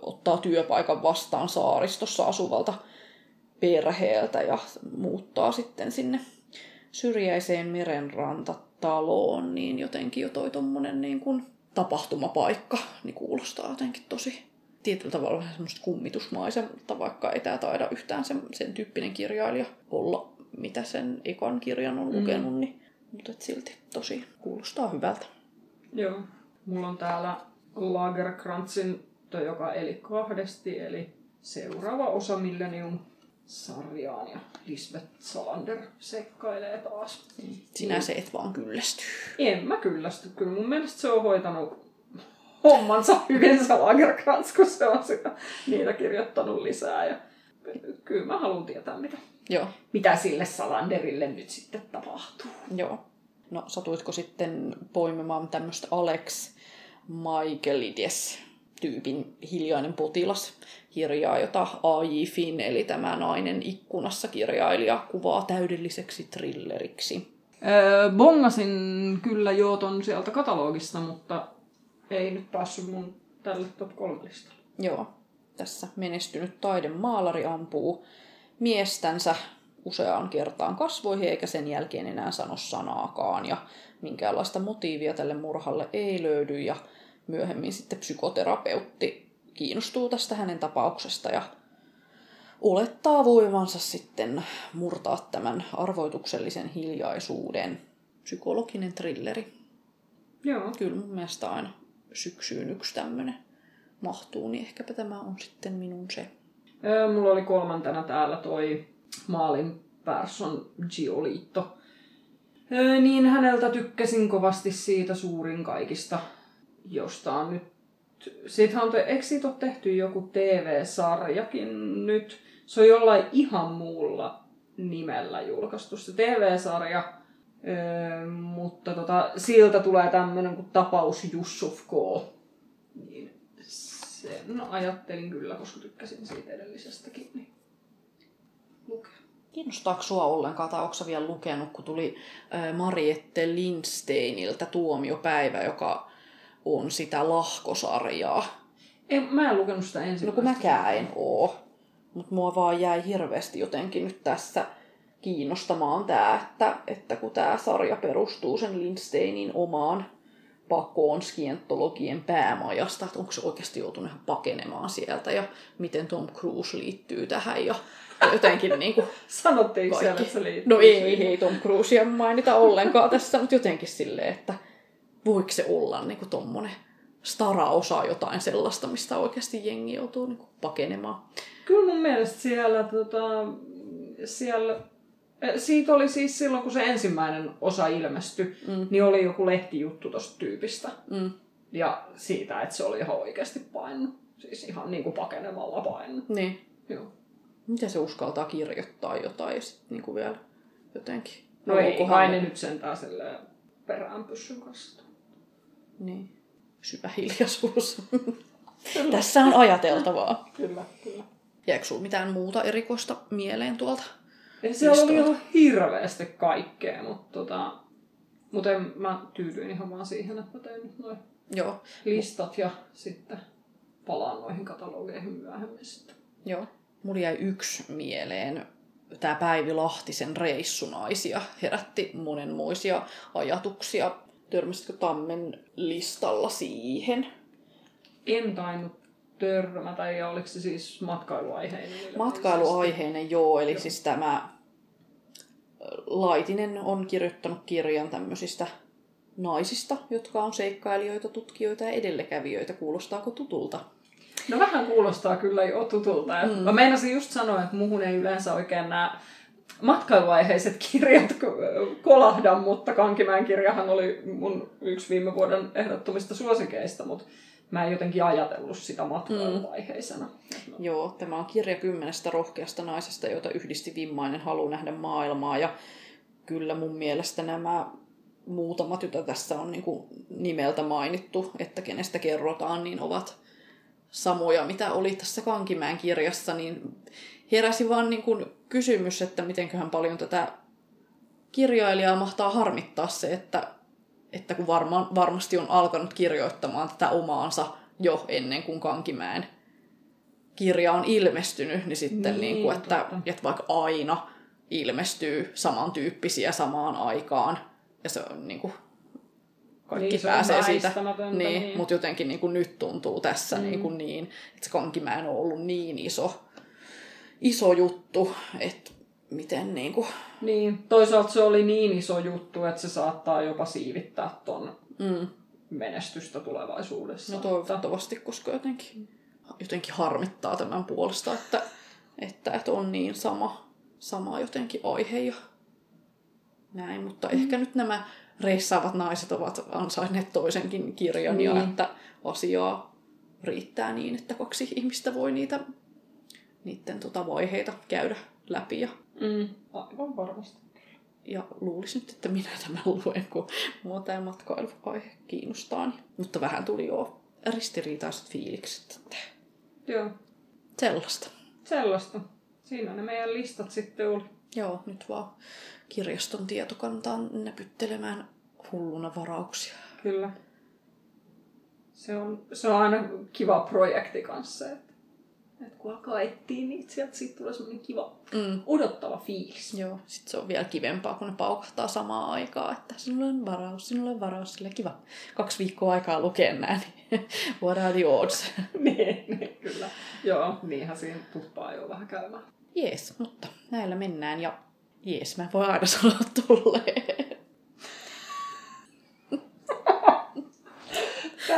ottaa työpaikan vastaan saaristossa asuvalta perheeltä ja muuttaa sitten sinne syrjäiseen merenrantataloon, niin jotenkin jo toi tommonen niin kuin tapahtumapaikka niin kuulostaa jotenkin tosi tietyllä tavalla vähän semmoista kummitusmaisetta, vaikka ei tää taida yhtään sen tyyppinen kirjailija olla, mitä sen ekan kirjan on lukenut, niin, mutta silti tosi kuulostaa hyvältä. Joo, mulla on täällä Lagerkrantzin joka eli kahdesti, eli seuraava osa Millennium-sarjaan ja Lisbeth Salander seikkailee taas. Sinä se et vaan kyllästy. En mä kyllästy, kyllä mun mielestä se on hoitanut hommansa hyvin se Lagerkrantz, kun se on niitä kirjoittanut lisää ja kyllä mä haluan tietää mitä sille Salanderille nyt sitten tapahtuu. Joo. No satuitko sitten poimimaan tämmöistä Alex Michaelides tyypin hiljainen potilas -kirjaa, jota A.J. Finn, eli tämä nainen ikkunassa -kirjailija kuvaa täydelliseksi thrilleriksi. Bongasin kyllä ton sieltä katalogista, mutta ei nyt päässyt mun tälle top 3 listalle. Joo, tässä menestynyt taidemaalari ampuu miestänsä useaan kertaan kasvoihin eikä sen jälkeen enää sano sanaakaan ja minkäänlaista motiivia tälle murhalle ei löydy ja myöhemmin sitten psykoterapeutti kiinnostuu tästä hänen tapauksesta ja olettaa voimansa sitten murtaa tämän arvoituksellisen hiljaisuuden. Psykologinen thrilleri. Joo. Kyllä mun mielestä aina syksyyn yksi tämmönen mahtuu, niin ehkäpä tämä on sitten minun se. Mulla oli kolmantena täällä toi Maalin Persson Giolito. Niin häneltä tykkäsin kovasti siitä Suurin kaikista, josta on nyt, eikö siitä ole tehty joku TV-sarjakin nyt? Se on jollain ihan muulla nimellä julkaistu se TV-sarja, mutta siltä tulee tämmöinen kuin Tapaus Jusuf K. Niin sen ajattelin kyllä, koska tykkäsin siitä edellisestäkin, niin lukea. Kiinnostaako sinua ollenkaan, tai oletko sinä vielä lukenut, kun tuli Mariette Lindsteiniltä Tuomiopäivä, joka on sitä Lahkosarjaa. Mä en lukenut sitä ensimmäistä. No kun mäkään en oo. Mut mua vaan jäi hirveästi jotenkin nyt tässä kiinnostamaan tää, että kun tää sarja perustuu sen Lindsteinin omaan pakoon skientologien päämajasta, että onko se oikeasti joutunut pakenemaan sieltä ja miten Tom Cruise liittyy tähän ja jotenkin niin kuin sanottiin siellä, että se liittyy. No ei Tom Cruisea mainita ollenkaan tässä, mutta jotenkin silleen, että voiko se olla niin kuin tommonen staraosa jotain sellaista, mistä oikeasti jengi joutuu niin kuin pakenemaan. Kyllä mun mielestä siellä siitä oli siis silloin, kun se ensimmäinen osa ilmestyi, niin oli joku lehtijuttu tosta tyypistä. Ja siitä, että se oli ihan oikeasti painunut. Siis ihan niin kuin pakenemalla painunut. Niin. Joo. Miten se uskaltaa kirjoittaa jotain ja sitten niin kuin vielä jotenkin? No ei aine nyt sentään silleen peräänpyssyn kanssa. Niin. Syvä hiljaisuus. Tässä on ajateltavaa. Kyllä. Jääkö sulla mitään muuta erikoista mieleen tuolta? Siellä oli ihan hirveästi kaikkea, mutta mä tyydyin ihan vaan siihen, että mä tein nyt noin listat ja sitten palaan noihin katalogeihin myöhemmin sitten. Joo. Mulla jäi yksi mieleen. Tämä Päivi Lahtisen Reissunaisia herätti monenmoisia ajatuksia. Törmäsitkö Tammen listalla siihen? En tainnut törmätä, ja oliko se siis matkailuaiheinen? Matkailuaiheinen, joo. Eli siis tämä Laitinen on kirjoittanut kirjan tämmöisistä naisista, jotka on seikkailijoita, tutkijoita ja edelläkävijöitä. Kuulostaako tutulta? No vähän kuulostaa kyllä jo tutulta. Mä meinasin just sanoa, että muuhun ei yleensä oikein nämä matkailuaiheiset kirjat kolahda, mutta Kankimäen kirjahan oli mun yksi viime vuoden ehdottomista suosikeista, mutta mä en jotenkin ajatellut sitä matkailuvaiheisena. Joo, tämä on kirja 10 rohkeasta naisesta, jota yhdisti vimmainen halu nähdä maailmaa. Ja kyllä mun mielestä nämä muutamat, joita tässä on niin kuin nimeltä mainittu, että kenestä kerrotaan, niin ovat samoja, mitä oli tässä Kankimäen kirjassa. Niin heräsi vaan niin kuin kysymys, että mitenköhän paljon tätä kirjailijaa mahtaa harmittaa se, että kun varmasti on alkanut kirjoittamaan tätä omaansa jo ennen kuin Kankimäen kirja on ilmestynyt, niin sitten niin kuin, että vaikka aina ilmestyy samantyyppisiä samaan aikaan, ja se on niin kuin, kaikki niin, pääsee siitä, niin. Mutta jotenkin niin kuin nyt tuntuu tässä niin kuin niin, että se Kankimäen on ollut niin iso juttu, että miten niinku... Niin, toisaalta se oli niin iso juttu, että se saattaa jopa siivittää ton menestystä tulevaisuudessa. No toivottavasti, koska jotenkin harmittaa tämän puolesta, että on niin sama jotenkin aihe ja näin. Mutta ehkä nyt nämä reissaavat naiset ovat ansainneet toisenkin kirjan ja että asiaa riittää niin, että kaksi ihmistä voi niiden vaiheita käydä läpi. Aivan varmasti. Ja luulisin nyt, että minä tämän luen, kun mua tämä matkailuaihe kiinnostaa. Mutta vähän tuli jo ristiriitaiset fiilikset. Joo. Sellaista. Siinä ne meidän listat sitten oli. Joo, nyt vaan kirjaston tietokantaan näpyttelemään hulluna varauksia. Kyllä. Se on aina kiva projekti kanssa. Et kun alkaa etsiä, niin siitä tulee semmoinen kiva, odottava fiilis. Joo, sitten se on vielä kivempaa, kun ne paukahtaa samaan aikaan, että sinulla on varaus, sillä kiva. 2 viikkoa aikaa lukea nää, niin what are the odds? niin, kyllä. Joo, niinhän siinä tuppaa jo vähän käymään. Jees, mutta näillä mennään ja jees, mä voin aina sanoa tulleen.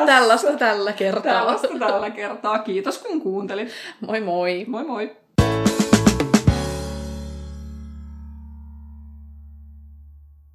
Tällaista tällä kertaa. Kiitos kun kuuntelit. Moi moi. Moi moi.